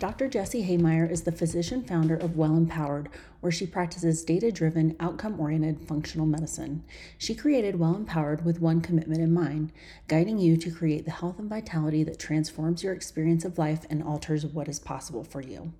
Dr. Jessie Hehmeyer is the physician founder of Well Empowered, where she practices data-driven, outcome-oriented functional medicine. She created Well Empowered with one commitment in mind, guiding you to create the health and vitality that transforms your experience of life and alters what is possible for you.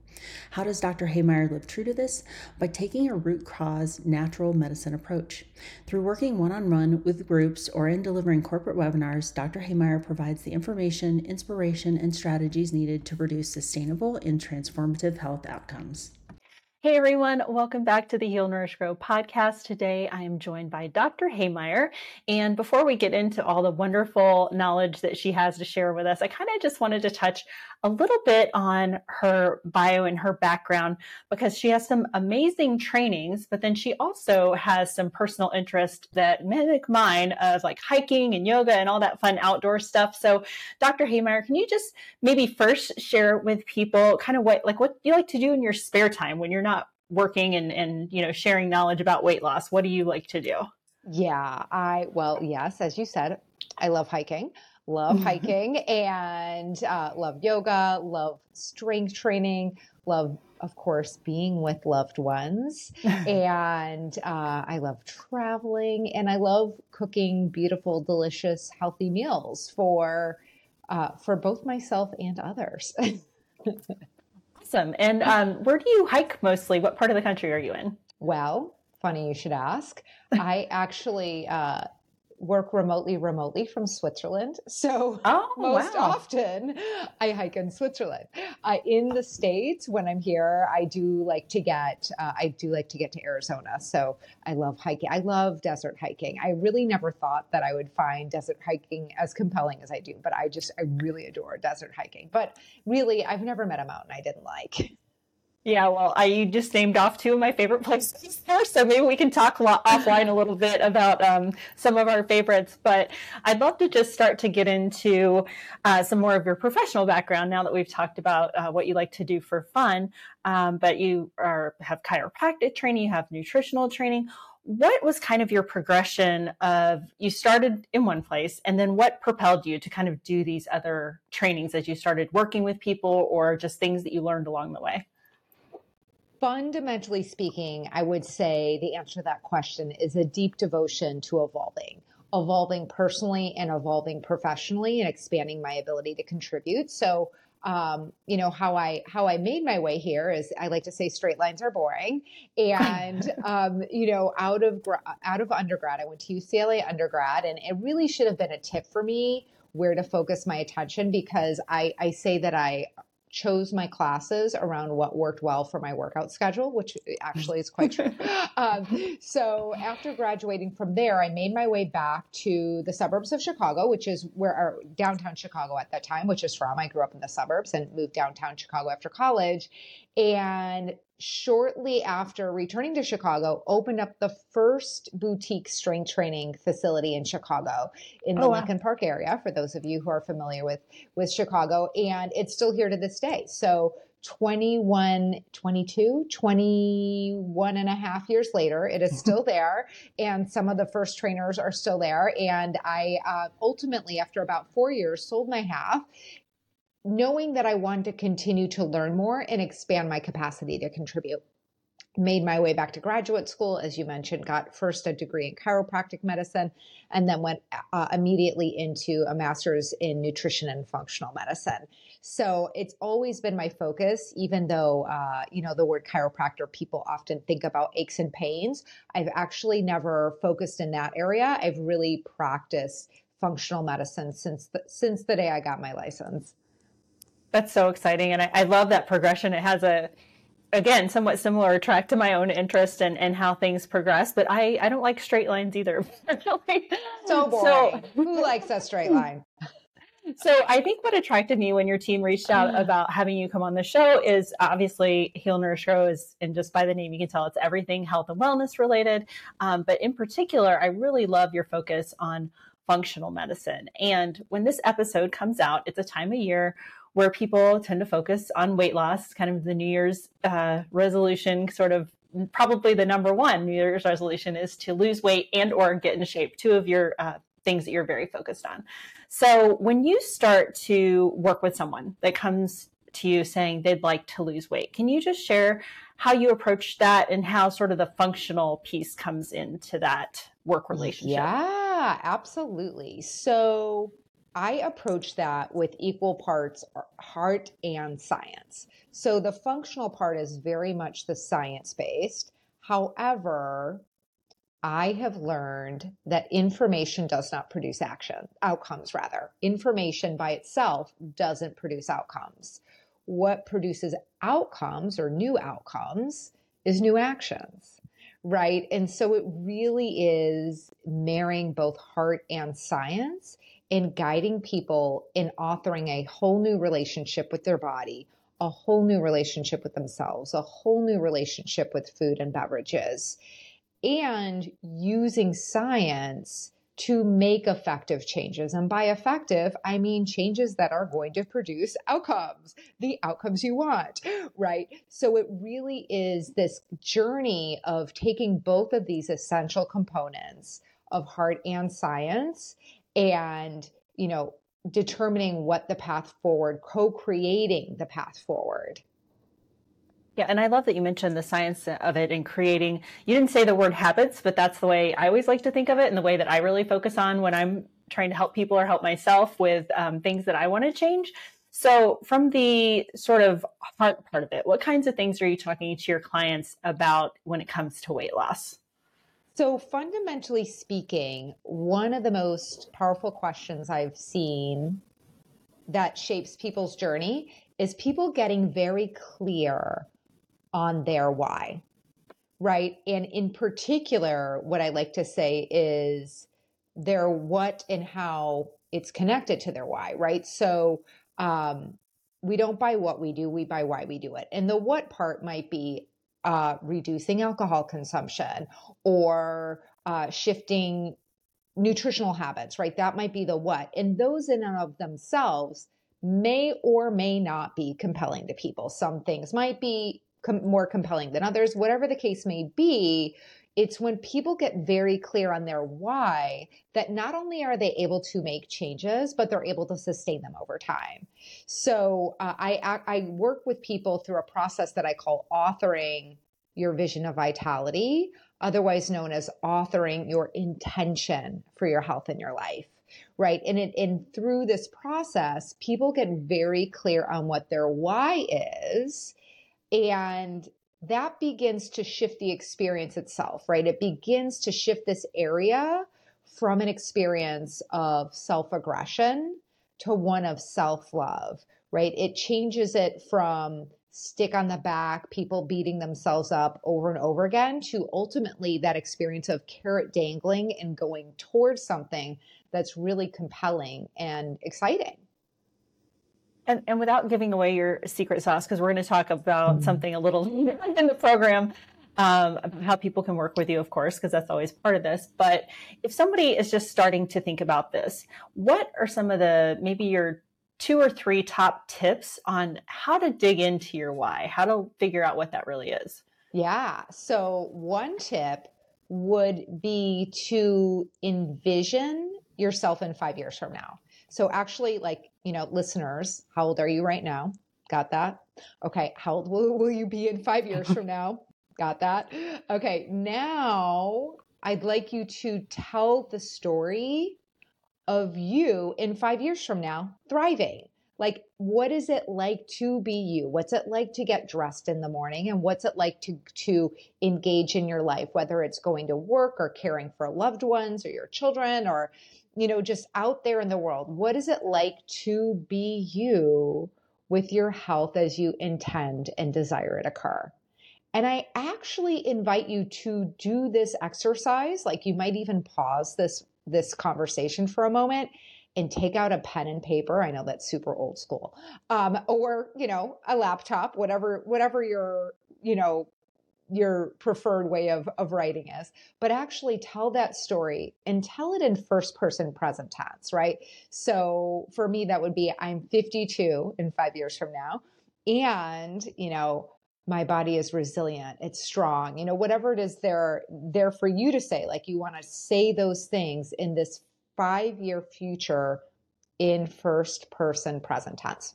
How does Dr. Hehmeyer live true to this? By taking a root cause natural medicine approach. Through working one-on-one with groups or in delivering corporate webinars, Dr. Hehmeyer provides the information, inspiration, and strategies needed to produce sustainable and transformative health outcomes. Hey everyone, welcome back to the Heal, Nourish, Grow podcast. Today I am joined by Dr. Hehmeyer, and before we get into all the wonderful knowledge that she has to share with us, I kind of just wanted to touch a little bit on her bio and her background, because she has some amazing trainings, but then she also has some personal interests that mimic mine of like hiking and yoga and all that fun outdoor stuff. So Dr. Hehmeyer, can you just maybe first share with people kind of what you like to do in your spare time when you're not working and you know, sharing knowledge about weight loss? What do you like to do? Yeah, yes, as you said, I love hiking and love yoga, love strength training, love, of course, being with loved ones. And I love traveling, and I love cooking beautiful, delicious, healthy meals for both myself and others. Awesome. And where do you hike mostly? What part of the country are you in? Well, funny you should ask. I actually work remotely from Switzerland. So often I hike in Switzerland. In the States, when I'm here, I do like to get to Arizona. So I love hiking. I love desert hiking. I really never thought that I would find desert hiking as compelling as I do, but I really adore desert hiking. But really, I've never met a mountain I didn't like. Yeah, well, you just named off two of my favorite places there, so maybe we can talk offline a little bit about some of our favorites. But I'd love to just start to get into some more of your professional background now that we've talked about what you like to do for fun. But you have chiropractic training, you have nutritional training. What was kind of your progression of, you started in one place, and then what propelled you to kind of do these other trainings as you started working with people, or just things that you learned along the way? Fundamentally speaking, I would say the answer to that question is a deep devotion to evolving personally and evolving professionally, and expanding my ability to contribute. So, you know, how I made my way here is, I like to say, straight lines are boring. And, you know, out of undergrad, I went to UCLA undergrad, and it really should have been a tip for me where to focus my attention, because I say that I chose my classes around what worked well for my workout schedule, which actually is quite true. So after graduating from there, I made my way back to the suburbs of Chicago, which is where our downtown Chicago at that time, which is from, I grew up in the suburbs and moved downtown Chicago after college. And shortly after returning to Chicago, opened up the first boutique strength training facility in Chicago in the Lincoln Park area, for those of you who are familiar with Chicago. And it's still here to this day. So 21 and a half years later, it is still there. And some of the first trainers are still there. And I ultimately, after about 4 years, sold my half, knowing that I wanted to continue to learn more and expand my capacity to contribute. Made my way back to graduate school, as you mentioned, got first a degree in chiropractic medicine, and then went immediately into a master's in nutrition and functional medicine. So it's always been my focus, even though, you know, the word chiropractor, people often think about aches and pains. I've actually never focused in that area. I've really practiced functional medicine since the day I got my license. That's so exciting. And I love that progression. It has a, again, somewhat similar track to my own interest and how things progress. But I don't like straight lines either. So boring. So, who likes a straight line? So I think what attracted me when your team reached out about having you come on the show is obviously Heal, Nourish, Grow is, and just by the name, you can tell it's everything health and wellness related. But in particular, I really love your focus on functional medicine. And when this episode comes out, it's a time of year where people tend to focus on weight loss, kind of the New Year's resolution, sort of probably the number one New Year's resolution is to lose weight and or get in shape, two of your things that you're very focused on. So when you start to work with someone that comes to you saying they'd like to lose weight, can you just share how you approach that and how sort of the functional piece comes into that work relationship? Yeah, absolutely. So I approach that with equal parts heart and science. So the functional part is very much the science-based. However, I have learned that information does not produce outcomes. Information by itself doesn't produce outcomes. What produces outcomes or new outcomes is new actions, right? And so it really is marrying both heart and science and guiding people in authoring a whole new relationship with their body, a whole new relationship with themselves, a whole new relationship with food and beverages, and using science to make effective changes. And by effective, I mean changes that are going to produce outcomes, the outcomes you want, right? So it really is this journey of taking both of these essential components of heart and science and, determining what the path forward, co-creating the path forward. Yeah. And I love that you mentioned the science of it and creating, you didn't say the word habits, but that's the way I always like to think of it and the way that I really focus on when I'm trying to help people or help myself with things that I want to change. So from the sort of heart part of it, what kinds of things are you talking to your clients about when it comes to weight loss? So fundamentally speaking, one of the most powerful questions I've seen that shapes people's journey is people getting very clear on their why, right? And in particular, what I like to say is their what and how it's connected to their why, right? So we don't buy what we do, we buy why we do it. And the what part might be reducing alcohol consumption or shifting nutritional habits, right? That might be the what. And those in and of themselves may or may not be compelling to people. Some things might be more compelling than others, whatever the case may be. It's when people get very clear on their why that not only are they able to make changes, but they're able to sustain them over time. So I work with people through a process that I call authoring your vision of vitality, otherwise known as authoring your intention for your health and your life, right? And through this process, people get very clear on what their why is, and that begins to shift the experience itself, right? It begins to shift this area from an experience of self-aggression to one of self-love, right? It changes it from stick on the back, people beating themselves up over and over again, to ultimately that experience of carrot dangling and going towards something that's really compelling and exciting. And without giving away your secret sauce, because we're going to talk about something a little in the program, how people can work with you, of course, because that's always part of this. But if somebody is just starting to think about this, what are some of the, maybe your 2 or 3 top tips on how to dig into your why, how to figure out what that really is? Yeah. So one tip would be to envision yourself in 5 years from now. So actually, listeners, how old are you right now? Got that? Okay. How old will you be in 5 years from now? Got that? Okay. Now I'd like you to tell the story of you in 5 years from now, thriving. What is it like to be you? What's it like to get dressed in the morning? And what's it like to engage in your life, whether it's going to work or caring for loved ones or your children or, just out there in the world? What is it like to be you with your health as you intend and desire it to occur. And I actually invite you to do this exercise. Like, you might even pause this conversation for a moment and take out a pen and paper. I know that's super old school. Or, you know, a laptop, whatever your, you know, your preferred way of writing is, but actually tell that story and tell it in first person present tense, right? So for me, that would be, I'm 52 in 5 years from now. And, you know, my body is resilient. It's strong, you know, whatever it is there for you to say, like, you want to say those things in this 5-year future in first person present tense.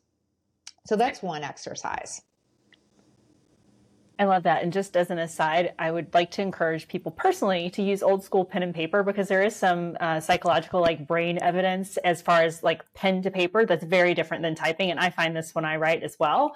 So that's one exercise. I love that. And just as an aside, I would like to encourage people personally to use old school pen and paper, because there is some psychological, like, brain evidence as far as, like, pen to paper that's very different than typing. And I find this when I write as well.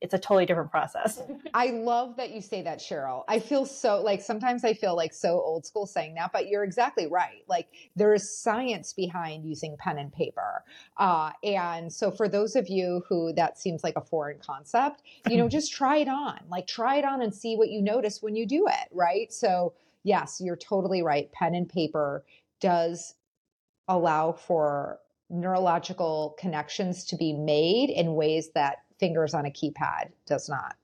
It's a totally different process. I love that you say that, Cheryl. I feel so, like, sometimes I feel like so old school saying that, but you're exactly right. Like, there is science behind using pen and paper. And so for those of you who that seems like a foreign concept, you know, just try it on and see what you notice when you do it. Right. So yes, you're totally right. Pen and paper does allow for neurological connections to be made in ways that fingers on a keypad does not.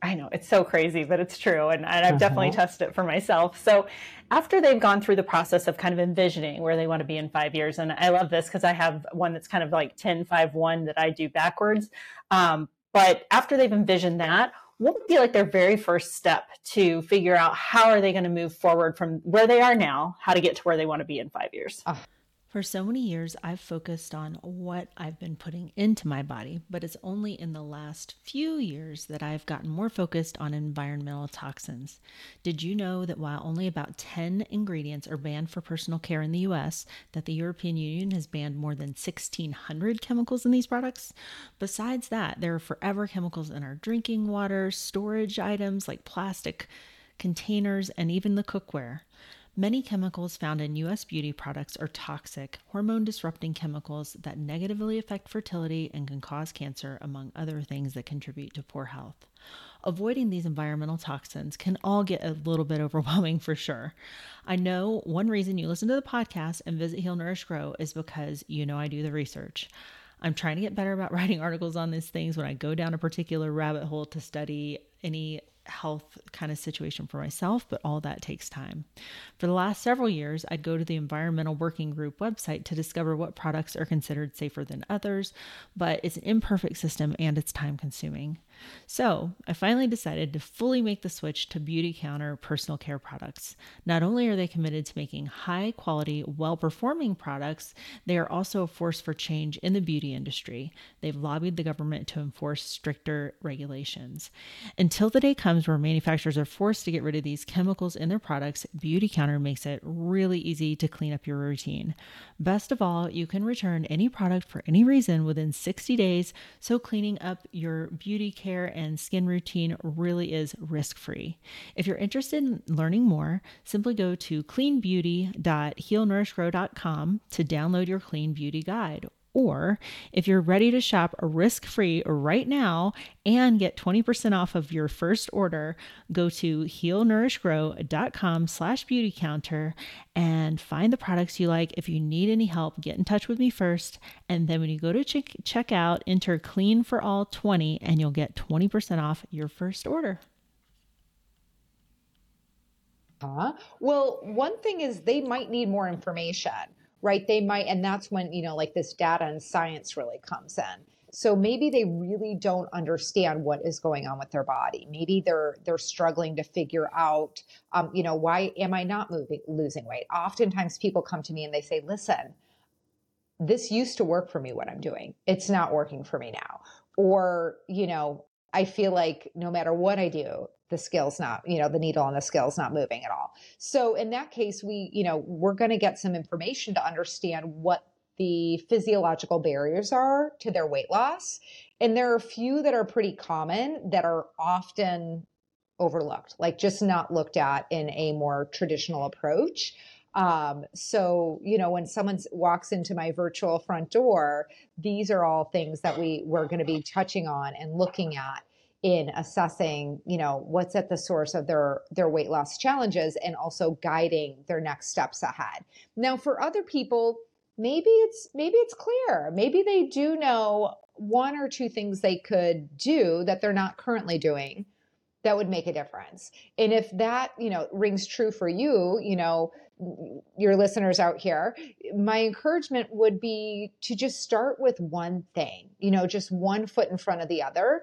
I know, it's so crazy, but it's true. And I've definitely tested it for myself. So after they've gone through the process of kind of envisioning where they want to be in 5 years, and I love this because I have one that's kind of like 10, 5, 1 that I do backwards. But after they've envisioned that, what would be like their very first step to figure out how are they going to move forward from where they are now, how to get to where they want to be in 5 years? For so many years, I've focused on what I've been putting into my body, but it's only in the last few years that I've gotten more focused on environmental toxins. Did you know that while only about 10 ingredients are banned for personal care in the US, that the European Union has banned more than 1,600 chemicals in these products? Besides that, there are forever chemicals in our drinking water, storage items like plastic containers, and even the cookware. Many chemicals found in U.S. beauty products are toxic, hormone-disrupting chemicals that negatively affect fertility and can cause cancer, among other things that contribute to poor health. Avoiding these environmental toxins can all get a little bit overwhelming for sure. I know one reason you listen to the podcast and visit Heal, Nourish, Grow is because you know I do the research. I'm trying to get better about writing articles on these things when I go down a particular rabbit hole to study any health kind of situation for myself, but all that takes time. For the last several years, I'd go to the Environmental Working Group website to discover what products are considered safer than others, but it's an imperfect system and it's time consuming. So I finally decided to fully make the switch to Beautycounter personal care products. Not only are they committed to making high quality, well-performing products, they are also a force for change in the beauty industry. They've lobbied the government to enforce stricter regulations. Until the day comes where manufacturers are forced to get rid of these chemicals in their products, Beautycounter makes it really easy to clean up your routine. Best of all, you can return any product for any reason within 60 days, so cleaning up your beauty care and skin routine really is risk-free. If you're interested in learning more, simply go to cleanbeauty.healnourishgrow.com to download your Clean Beauty Guide. Or if you're ready to shop risk-free right now and get 20% off of your first order, go to healnourishgrow.com/beautycounter and find the products you like. If you need any help, get in touch with me first. And then when you go to checkout, enter Clean for All 20 and you'll get 20% off your first order. Well, one thing is they might need more information. Right? They might, and that's when, you know, like this data and science really comes in. So maybe they really don't understand what is going on with their body. Maybe they're struggling to figure out, you know, why am I not losing weight? Oftentimes people come to me and they say, listen, this used to work for me, what I'm doing. It's not working for me now. Or, you know, I feel like no matter what I do, the needle on the scale's not moving at all. So in that case, we're going to get some information to understand what the physiological barriers are to their weight loss. And there are a few that are pretty common that are often overlooked, like just not looked at in a more traditional approach. So, you know, when someone walks into my virtual front door, these are all things that we're going to be touching on and looking at in assessing, you know, what's at the source of their weight loss challenges and also guiding their next steps ahead. Now, for other people, maybe it's clear. Maybe they do know one or two things they could do that they're not currently doing that would make a difference. And if that, you know, rings true for you, you know, your listeners out here, my encouragement would be to just start with one thing, you know, just one foot in front of the other.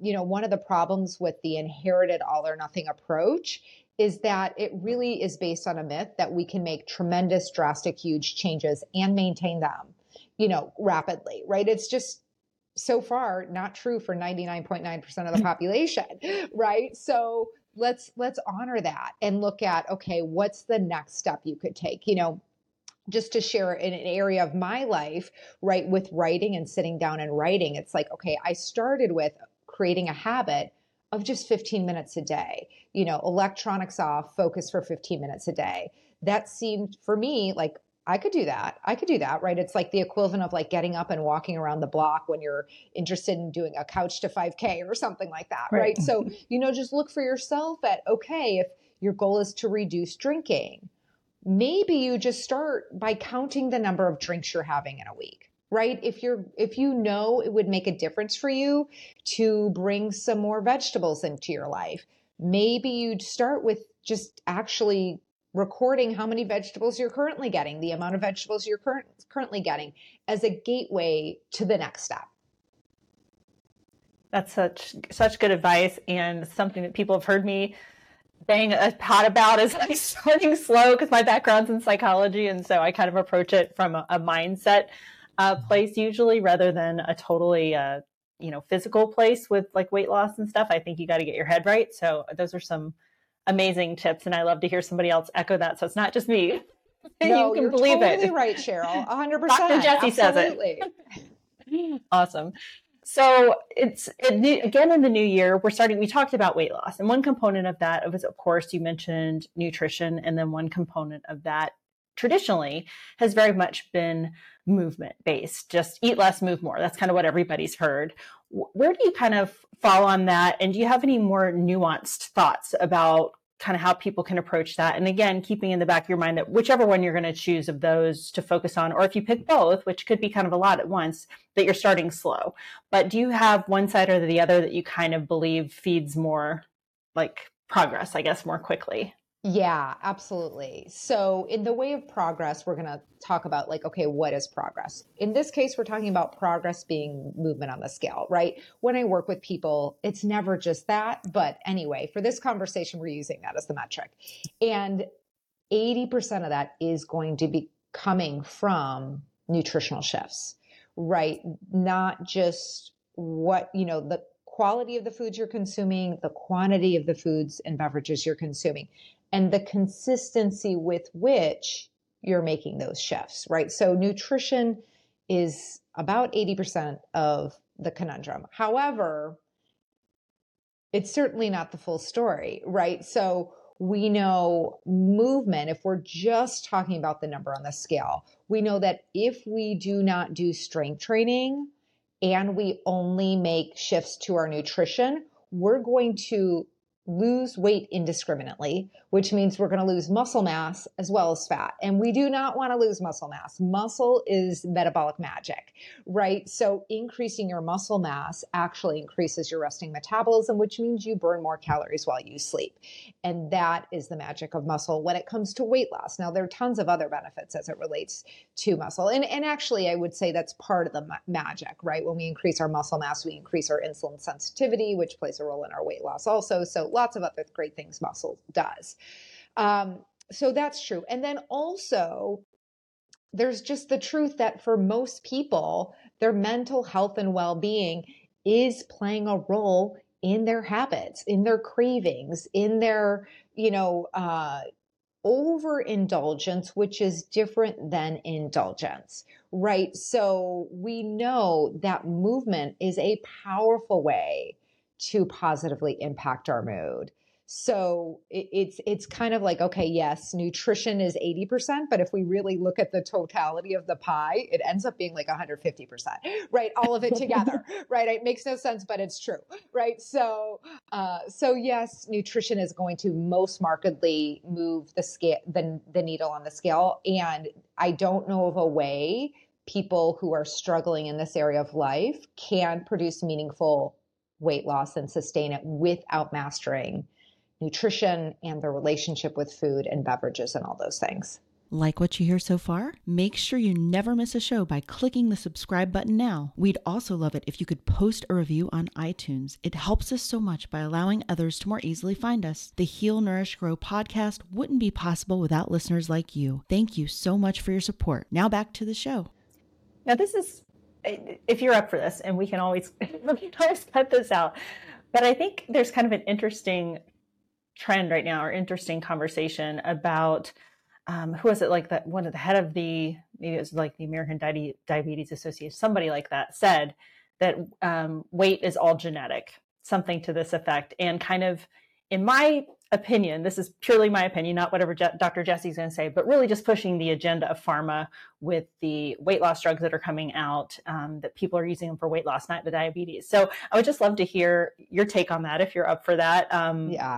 You know, one of the problems with the inherited all or nothing approach is that it really is based on a myth that we can make tremendous, drastic, huge changes and maintain them, you know, rapidly, right? It's just so far not true for 99.9% of the population, right? So let's honor that and look at, okay, what's the next step you could take? You know, just to share in an area of my life, right, with writing and sitting down and writing, it's like, okay, I started with creating a habit of just 15 minutes a day, you know, electronics off, focus for 15 minutes a day. That seemed for me like, I could do that, right? It's like the equivalent of like getting up and walking around the block when you're interested in doing a couch to 5K or something like that, right? So, you know, just look for yourself at, okay, if your goal is to reduce drinking, maybe you just start by counting the number of drinks you're having in a week, right? If you know it would make a difference for you to bring some more vegetables into your life, maybe you'd start with just actually recording how many vegetables you're currently getting, the amount of vegetables you're currently getting as a gateway to the next step. That's such good advice, and something that people have heard me bang a pot about is like starting slow, because my background's in psychology. And so I kind of approach it from a mindset place usually, rather than a totally, you know, physical place with like weight loss and stuff. I think you got to get your head right. So those are some amazing tips, and I love to hear somebody else echo that. So it's not just me. No, you can believe totally it. Right, Cheryl. 100%. Dr. Jessie says it. Awesome. So again, in the new year, we talked about weight loss, and one component of that was, of course, you mentioned nutrition. And then one component of that traditionally has very much been movement based, just eat less, move more. That's kind of what everybody's heard. Where do you kind of fall on that? And do you have any more nuanced thoughts about kind of how people can approach that? And again, keeping in the back of your mind that whichever one you're going to choose of those to focus on, or if you pick both, which could be kind of a lot at once, that you're starting slow. But do you have one side or the other that you kind of believe feeds more like progress, I guess, more quickly? Yeah, absolutely. So in the way of progress, we're going to talk about like, okay, what is progress? In this case, we're talking about progress being movement on the scale, right? When I work with people, it's never just that. But anyway, for this conversation, we're using that as the metric. And 80% of that is going to be coming from nutritional shifts, right? Not just what, you know, the quality of the foods you're consuming, the quantity of the foods and beverages you're consuming, and the consistency with which you're making those shifts, right? So nutrition is about 80% of the conundrum. However, it's certainly not the full story, right? So we know movement, if we're just talking about the number on the scale, we know that if we do not do strength training and we only make shifts to our nutrition, we're going to lose weight indiscriminately, which means we're going to lose muscle mass as well as fat. And we do not want to lose muscle mass. Muscle is metabolic magic, right? So increasing your muscle mass actually increases your resting metabolism, which means you burn more calories while you sleep. And that is the magic of muscle when it comes to weight loss. Now, there are tons of other benefits as it relates to muscle. And actually, I would say that's part of the magic, right? When we increase our muscle mass, we increase our insulin sensitivity, which plays a role in our weight loss also. So lots of other great things muscle does. So that's true. And then also there's just the truth that for most people, their mental health and well-being is playing a role in their habits, in their cravings, in their, you know, overindulgence, which is different than indulgence, right? So we know that movement is a powerful way to positively impact our mood, So it's kind of like, okay, yes, nutrition is 80%, but if we really look at the totality of the pie, it ends up being like 150%, right? All of it together, right? It makes no sense, but it's true, right? So yes, nutrition is going to most markedly move the scale, the needle on the scale. And I don't know of a way people who are struggling in this area of life can produce meaningful weight loss and sustain it without mastering nutrition and their relationship with food and beverages and all those things. Like what you hear so far? Make sure you never miss a show by clicking the subscribe button now. We'd also love it if you could post a review on iTunes. It helps us so much by allowing others to more easily find us. The Heal, Nourish, Grow podcast wouldn't be possible without listeners like you. Thank you so much for your support. Now back to the show. Now this is, if you're up for this, and we can always cut this out, but I think there's kind of an interesting trend right now, or interesting conversation about who was it, like that one of the head of the, maybe it was like the American Diabetes Association, somebody like that said that weight is all genetic, something to this effect. And kind of, in my opinion, this is purely my opinion, not whatever Dr. Jessie's going to say, but really just pushing the agenda of pharma with the weight loss drugs that are coming out, that people are using them for weight loss, not the diabetes. So I would just love to hear your take on that, if you're up for that. Yeah,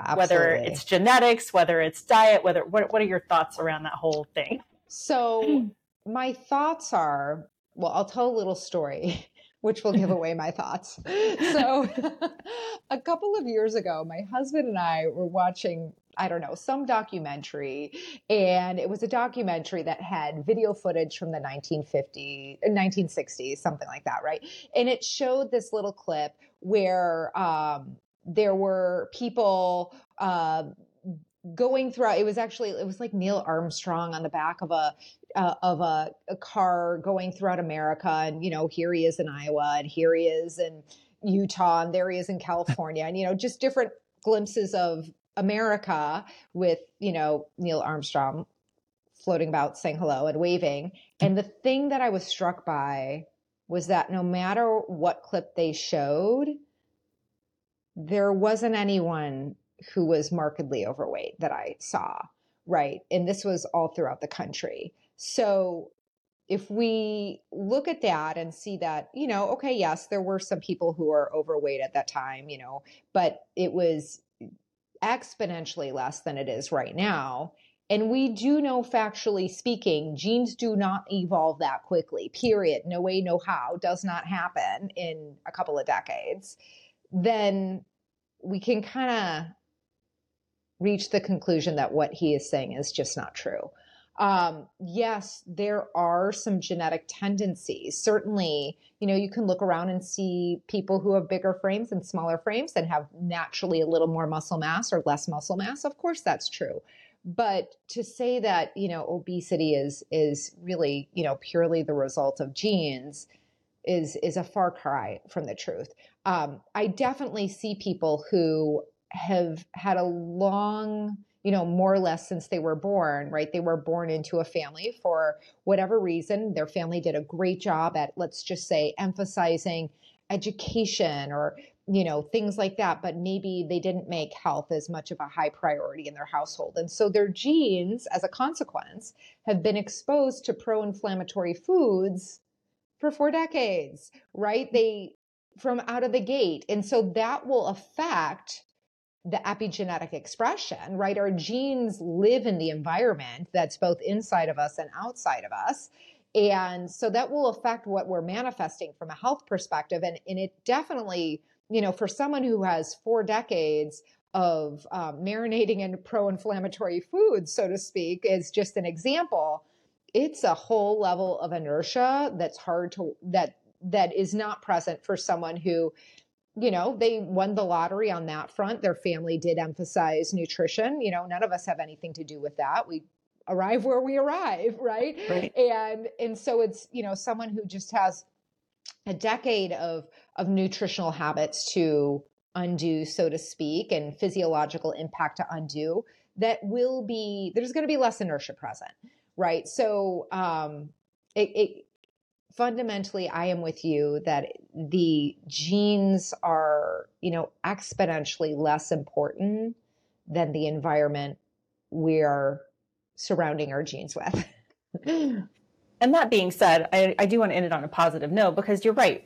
absolutely. Whether it's genetics, whether it's diet, what are your thoughts around that whole thing? So my thoughts are, well, I'll tell a little story, which will give away my thoughts. So a couple of years ago, my husband and I were watching, I don't know, some documentary, and it was a documentary that had video footage from the 1960s, something like that, right? And it showed this little clip where there were people going throughout, it was like Neil Armstrong on the back of a car going throughout America. And, you know, here he is in Iowa, and here he is in Utah, and there he is in California, and, you know, just different glimpses of America with, you know, Neil Armstrong floating about saying hello and waving. And the thing that I was struck by was that no matter what clip they showed, there wasn't anyone who was markedly overweight that I saw, right? And this was all throughout the country. So if we look at that and see that, you know, okay, yes, there were some people who were overweight at that time, you know, but it was exponentially less than it is right now. And we do know, factually speaking, genes do not evolve that quickly, period. No way, no how, does not happen in a couple of decades. Then we can kind of reach the conclusion that what he is saying is just not true. Yes, there are some genetic tendencies. Certainly, you know, you can look around and see people who have bigger frames and smaller frames and have naturally a little more muscle mass or less muscle mass. Of course, that's true. But to say that, you know, obesity is really, you know, purely the result of genes is a far cry from the truth. I definitely see people who have had a long, you know, more or less since they were born, right? They were born into a family for whatever reason. Their family did a great job at, let's just say, emphasizing education or, you know, things like that. But maybe they didn't make health as much of a high priority in their household. And so their genes, as a consequence, have been exposed to pro-inflammatory foods for 4 decades, right? They, from out of the gate. And so that will affect the epigenetic expression, right? Our genes live in the environment that's both inside of us and outside of us. And so that will affect what we're manifesting from a health perspective. And it definitely, you know, for someone who has 4 decades of marinating in pro-inflammatory foods, so to speak, is just an example. It's a whole level of inertia that's hard to, that is not present for someone who, you know, they won the lottery on that front. Their family did emphasize nutrition. You know, none of us have anything to do with that. We arrive where we arrive, right? Right. And so it's, you know, someone who just has a decade of nutritional habits to undo, so to speak, and physiological impact to undo, there's going to be less inertia present, right? So fundamentally, I am with you that the genes are, you know, exponentially less important than the environment we're surrounding our genes with. And that being said, I do want to end it on a positive note, because you're right.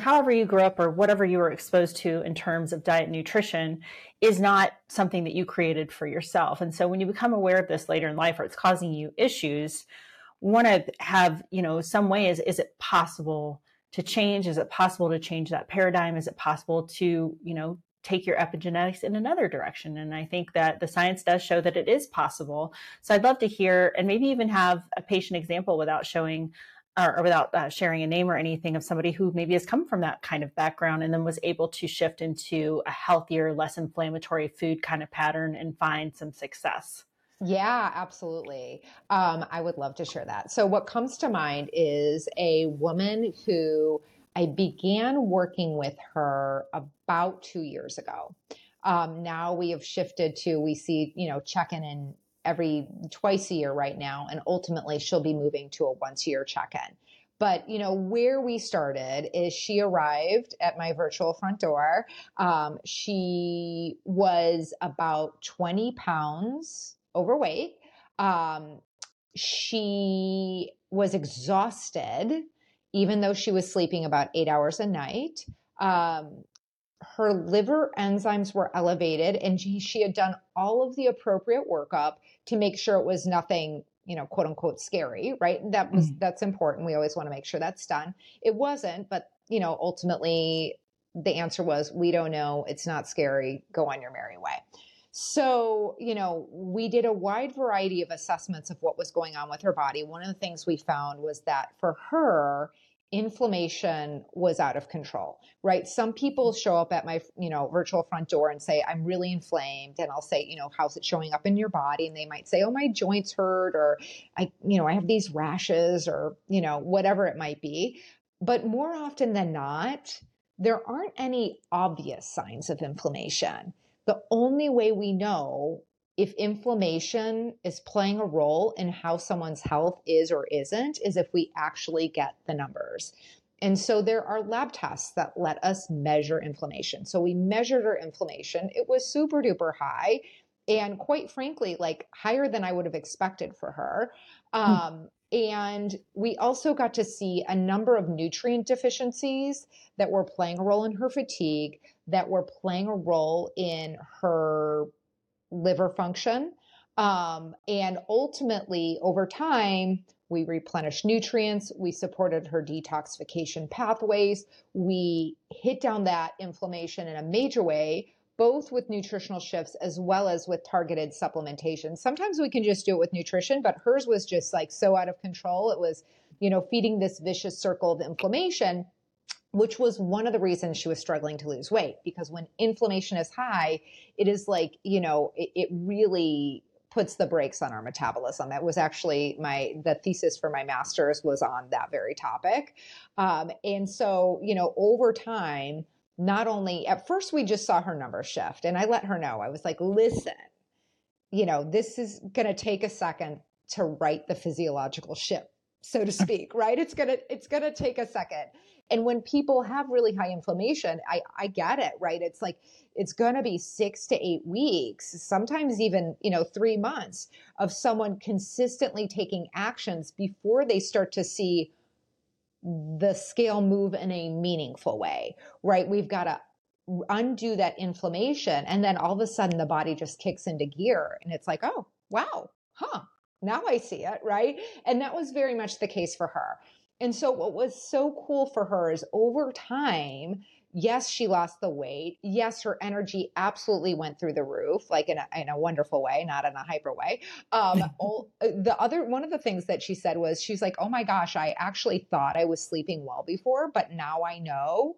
However you grew up or whatever you were exposed to in terms of diet and nutrition is not something that you created for yourself. And so when you become aware of this later in life, or it's causing you issues, want to have, you know, some way is it possible to change? Is it possible to change that paradigm? Is it possible to, you know, take your epigenetics in another direction? And I think that the science does show that it is possible. So I'd love to hear, and maybe even have a patient example without showing or without sharing a name or anything, of somebody who maybe has come from that kind of background and then was able to shift into a healthier, less inflammatory food kind of pattern and find some success. Yeah, absolutely. I would love to share that. So what comes to mind is a woman who I began working with her about 2 years ago. Now we have shifted to, we see, you know, check-in and twice a year right now. And ultimately she'll be moving to a once a year check-in. But, you know, where we started is she arrived at my virtual front door. She was about 20 pounds overweight. She was exhausted, even though she was sleeping about 8 hours a night. Her liver enzymes were elevated, and she had done all of the appropriate workup to make sure it was nothing, you know, quote unquote scary, right? That's important. We always want to make sure that's done. It wasn't, but you know, ultimately the answer was, we don't know. It's not scary. Go on your merry way. So, you know, we did a wide variety of assessments of what was going on with her body. One of the things we found was that for her, inflammation was out of control, right? Some people show up at my, you know, virtual front door and say, I'm really inflamed. And I'll say, you know, how's it showing up in your body? And they might say, oh, my joints hurt, or I have these rashes, or, you know, whatever it might be. But more often than not, there aren't any obvious signs of inflammation. The only way we know if inflammation is playing a role in how someone's health is or isn't is if we actually get the numbers. And so there are lab tests that let us measure inflammation. So we measured her inflammation. It was super duper high, and quite frankly, like higher than I would have expected for her. And we also got to see a number of nutrient deficiencies that were playing a role in her fatigue, that were playing a role in her liver function. And ultimately, over time, we replenished nutrients, we supported her detoxification pathways, we hit down that inflammation in a major way, both with nutritional shifts as well as with targeted supplementation. Sometimes we can just do it with nutrition, but hers was just like so out of control. It was, you know, feeding this vicious circle of inflammation, which was one of the reasons she was struggling to lose weight, because when inflammation is high, it is like, you know, it really puts the brakes on our metabolism. That was actually the thesis for my master's was on that very topic. And so, you know, over time, not only at first we just saw her numbers shift, and I let her know, I was like, listen, you know, this is going to take a second to right the physiological ship, so to speak, right? It's going to take a second. And when people have really high inflammation, I get it, right? It's like, it's going to be 6 to 8 weeks, sometimes even, you know, 3 months of someone consistently taking actions before they start to see the scale move in a meaningful way, right? We've got to undo that inflammation. And then all of a sudden the body just kicks into gear, and it's like, oh, wow, huh? Now I see it, right? And that was very much the case for her. And so what was so cool for her is over time, yes, she lost the weight. Yes, her energy absolutely went through the roof, like in a wonderful way, not in a hyper way. One of the things that she said was, she's like, oh my gosh, I actually thought I was sleeping well before, but now I know,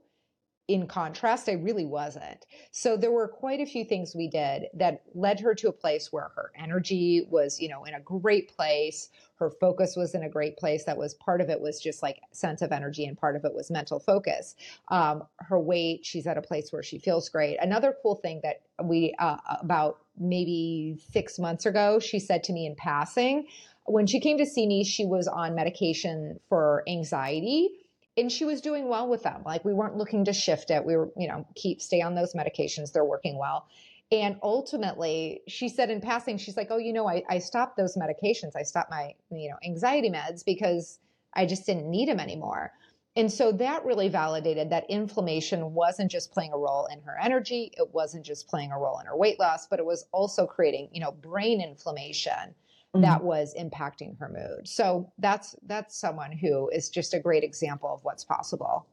in contrast, I really wasn't. So there were quite a few things we did that led her to a place where her energy was, you know, in a great place. Her focus was in a great place. That was part of it, was just like sense of energy, and part of it was mental focus. Her weight, she's at a place where she feels great. Another cool thing that we, about maybe 6 months ago, she said to me in passing, when she came to see me, she was on medication for anxiety, and she was doing well with them. Like, we weren't looking to shift it. We were, you know, stay on those medications. They're working well. And ultimately, she said in passing, she's like, oh, you know, I stopped those medications. I stopped my, you know, anxiety meds because I just didn't need them anymore. And so that really validated that inflammation wasn't just playing a role in her energy. It wasn't just playing a role in her weight loss, but it was also creating, you know, brain inflammation that was impacting her mood. So that's someone who is just a great example of what's possible.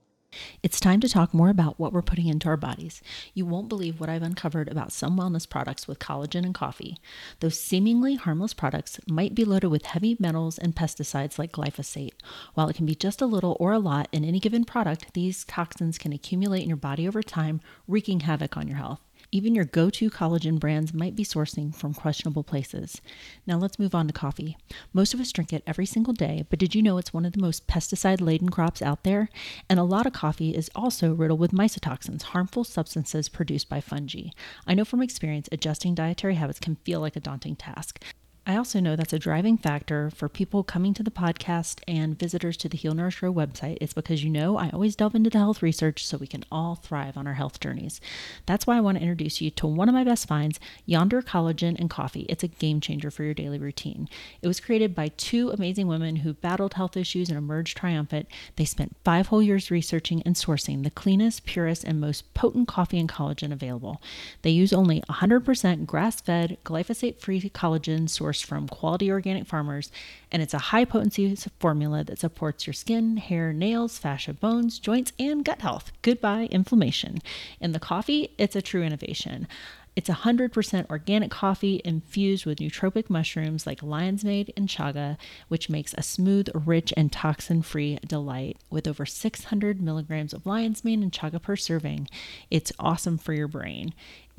It's time to talk more about what we're putting into our bodies. You won't believe what I've uncovered about some wellness products with collagen and coffee. Those seemingly harmless products might be loaded with heavy metals and pesticides like glyphosate. While it can be just a little or a lot in any given product, these toxins can accumulate in your body over time, wreaking havoc on your health. Even your go-to collagen brands might be sourcing from questionable places. Now let's move on to coffee. Most of us drink it every single day, but did you know it's one of the most pesticide-laden crops out there? And a lot of coffee is also riddled with mycotoxins, harmful substances produced by fungi. I know from experience, adjusting dietary habits can feel like a daunting task. I also know that's a driving factor for people coming to the podcast and visitors to the Heal, Nourish, Grow website. It's because, you know, I always delve into the health research so we can all thrive on our health journeys. That's why I want to introduce you to one of my best finds, Yonder Collagen and Coffee. It's a game changer for your daily routine. It was created by two amazing women who battled health issues and emerged triumphant. They spent 5 whole years researching and sourcing the cleanest, purest, and most potent coffee and collagen available. They use only 100% grass-fed, glyphosate-free collagen sourced from quality organic farmers, and it's a high potency formula that supports your skin, hair, nails, fascia, bones, joints, and gut health. Goodbye inflammation. In the coffee, it's a true innovation. It's 100% organic coffee infused with nootropic mushrooms like lion's mane and chaga, which makes a smooth, rich, and toxin-free delight. With over 600 milligrams of lion's mane and chaga per serving, it's awesome for your brain.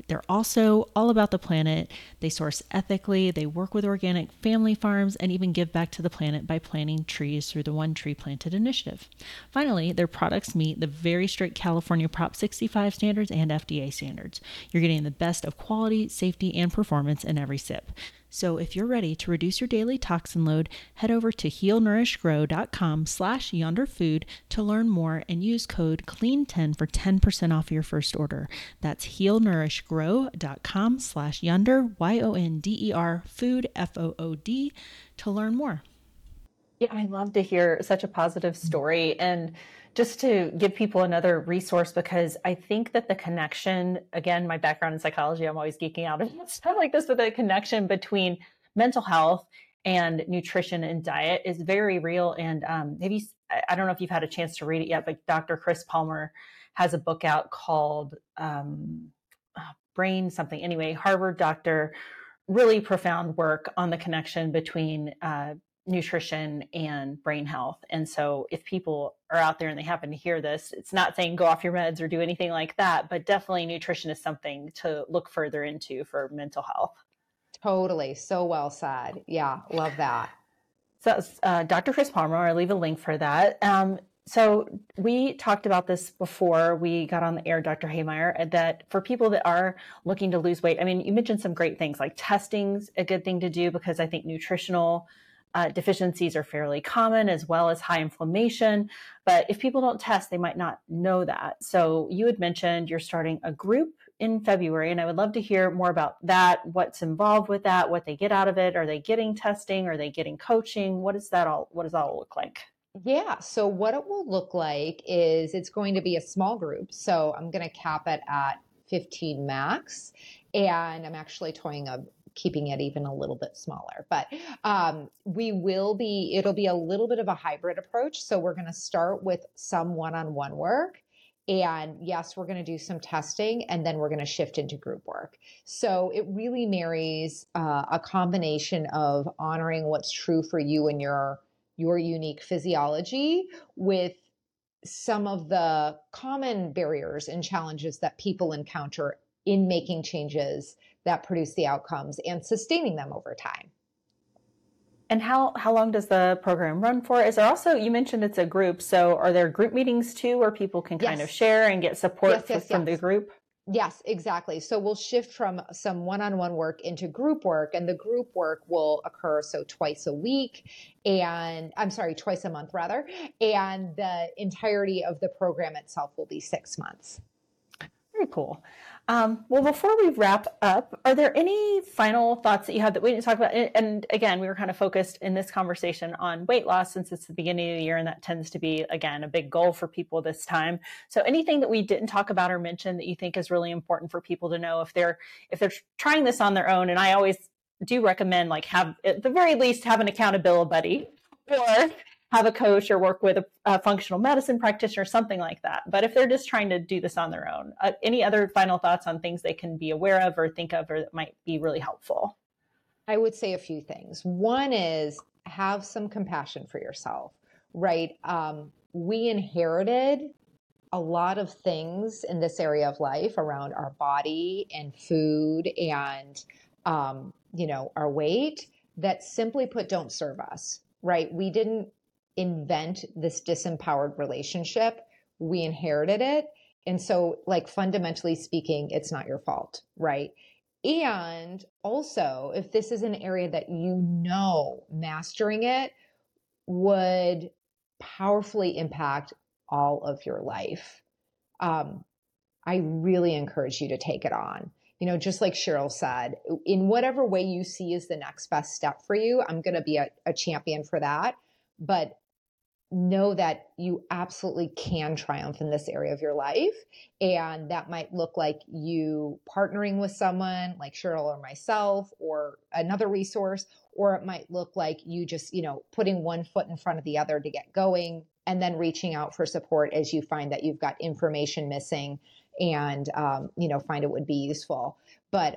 They're also all about the planet. They source ethically, they work with organic family farms, and even give back to the planet by planting trees through the One Tree Planted initiative. Finally, their products meet the very strict California Prop 65 standards and FDA standards. You're getting the best of quality, safety, and performance in every sip. So if you're ready to reduce your daily toxin load, head over to healnourishgrow.com/yonderfood to learn more and use code CLEAN10 for 10% off your first order. That's healnourishgrow.com/yonder food to learn more. Yeah, I love to hear such a positive story. And just to give people another resource, because I think that the connection, again, my background in psychology, I'm always geeking out and stuff like this, but the connection between mental health and nutrition and diet is very real. And maybe, I don't know if you've had a chance to read it yet, but Dr. Chris Palmer has a book out called Brain something. Anyway, Harvard doctor, really profound work on the connection between nutrition and brain health. And so if people are out there and they happen to hear this, it's not saying go off your meds or do anything like that, but definitely nutrition is something to look further into for mental health. Totally. So well said. Yeah. Love that. So Dr. Chris Palmer, I'll leave a link for that. So we talked about this before we got on the air, Dr. Hehmeyer, that for people that are looking to lose weight, I mean, you mentioned some great things like testing's a good thing to do because I think nutritional deficiencies are fairly common as well as high inflammation. But if people don't test, they might not know that. So you had mentioned you're starting a group in February, and I would love to hear more about that, what's involved with that, what they get out of it. Are they getting testing? Are they getting coaching? What does that all look like? Yeah. So what it will look like is it's going to be a small group. So I'm going to cap it at 15 max, and I'm actually keeping it even a little bit smaller, but it'll be a little bit of a hybrid approach. So we're going to start with some one-on-one work, and yes, we're going to do some testing, and then we're going to shift into group work. So it really marries a combination of honoring what's true for you and your unique physiology with some of the common barriers and challenges that people encounter in making changes that produce the outcomes and sustaining them over time. And how long does the program run for? Is there also, you mentioned it's a group, so are there group meetings too where people can kind of share and get support from the group? Yes, exactly. So we'll shift from some one-on-one work into group work, and the group work will occur twice a month rather, and the entirety of the program itself will be 6 months. cool. Well, before we wrap up, are there any final thoughts that you had that we didn't talk about? And again, we were kind of focused in this conversation on weight loss since it's the beginning of the year, and that tends to be, again, a big goal for people this time. So anything that we didn't talk about or mention that you think is really important for people to know if they're trying this on their own? And I always do recommend, like, have, at the very least, have an accountability buddy or have a coach or work with a functional medicine practitioner, something like that. But if they're just trying to do this on their own, any other final thoughts on things they can be aware of or think of, or that might be really helpful? I would say a few things. One is have some compassion for yourself, right? We inherited a lot of things in this area of life around our body and food and, our weight that, simply put, don't serve us, right? We didn't invent this disempowered relationship. We inherited it. And so, like, fundamentally speaking, it's not your fault, right? And also, if this is an area that, mastering it would powerfully impact all of your life, I really encourage you to take it on. Just like Cheryl said, in whatever way you see is the next best step for you, I'm going to be a champion for that. But know that you absolutely can triumph in this area of your life. And that might look like you partnering with someone like Cheryl or myself or another resource, or it might look like you just, putting one foot in front of the other to get going and then reaching out for support as you find that you've got information missing and, find it would be useful. But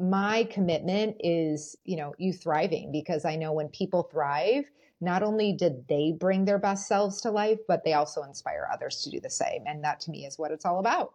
my commitment is, you thriving, because I know when people thrive, not only did they bring their best selves to life, but they also inspire others to do the same. And that, to me, is what it's all about.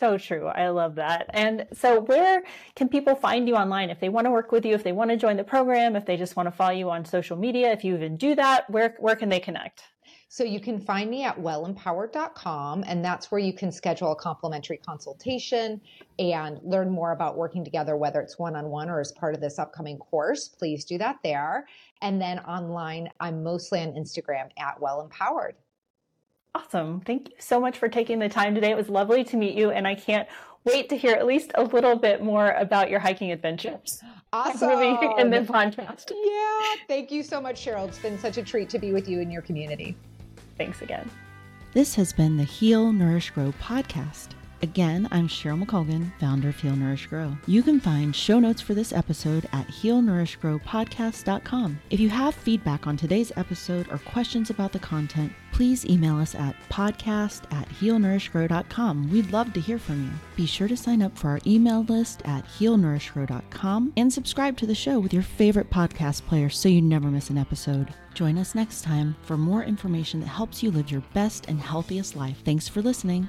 So true. I love that. And so where can people find you online if they want to work with you, if they want to join the program, if they just want to follow you on social media, if you even do that, where can they connect? So you can find me at wellempowered.com, and that's where you can schedule a complimentary consultation and learn more about working together, whether it's one-on-one or as part of this upcoming course. Please do that there. And then online, I'm mostly on Instagram at wellempowered. Awesome. Thank you so much for taking the time today. It was lovely to meet you, and I can't wait to hear at least a little bit more about your hiking adventures. Awesome. And then podcast. Yeah. Thank you so much, Cheryl. It's been such a treat to be with you and your community. Thanks again. This has been the Heal, Nourish, Grow podcast. Again, I'm Cheryl McColgan, founder of Heal, Nourish, Grow. You can find show notes for this episode at healnourishgrowpodcast.com. If you have feedback on today's episode or questions about the content, please email us at podcast@healnourishgrow.com. We'd love to hear from you. Be sure to sign up for our email list at healnourishgrow.com and subscribe to the show with your favorite podcast player so you never miss an episode. Join us next time for more information that helps you live your best and healthiest life. Thanks for listening.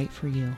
for you.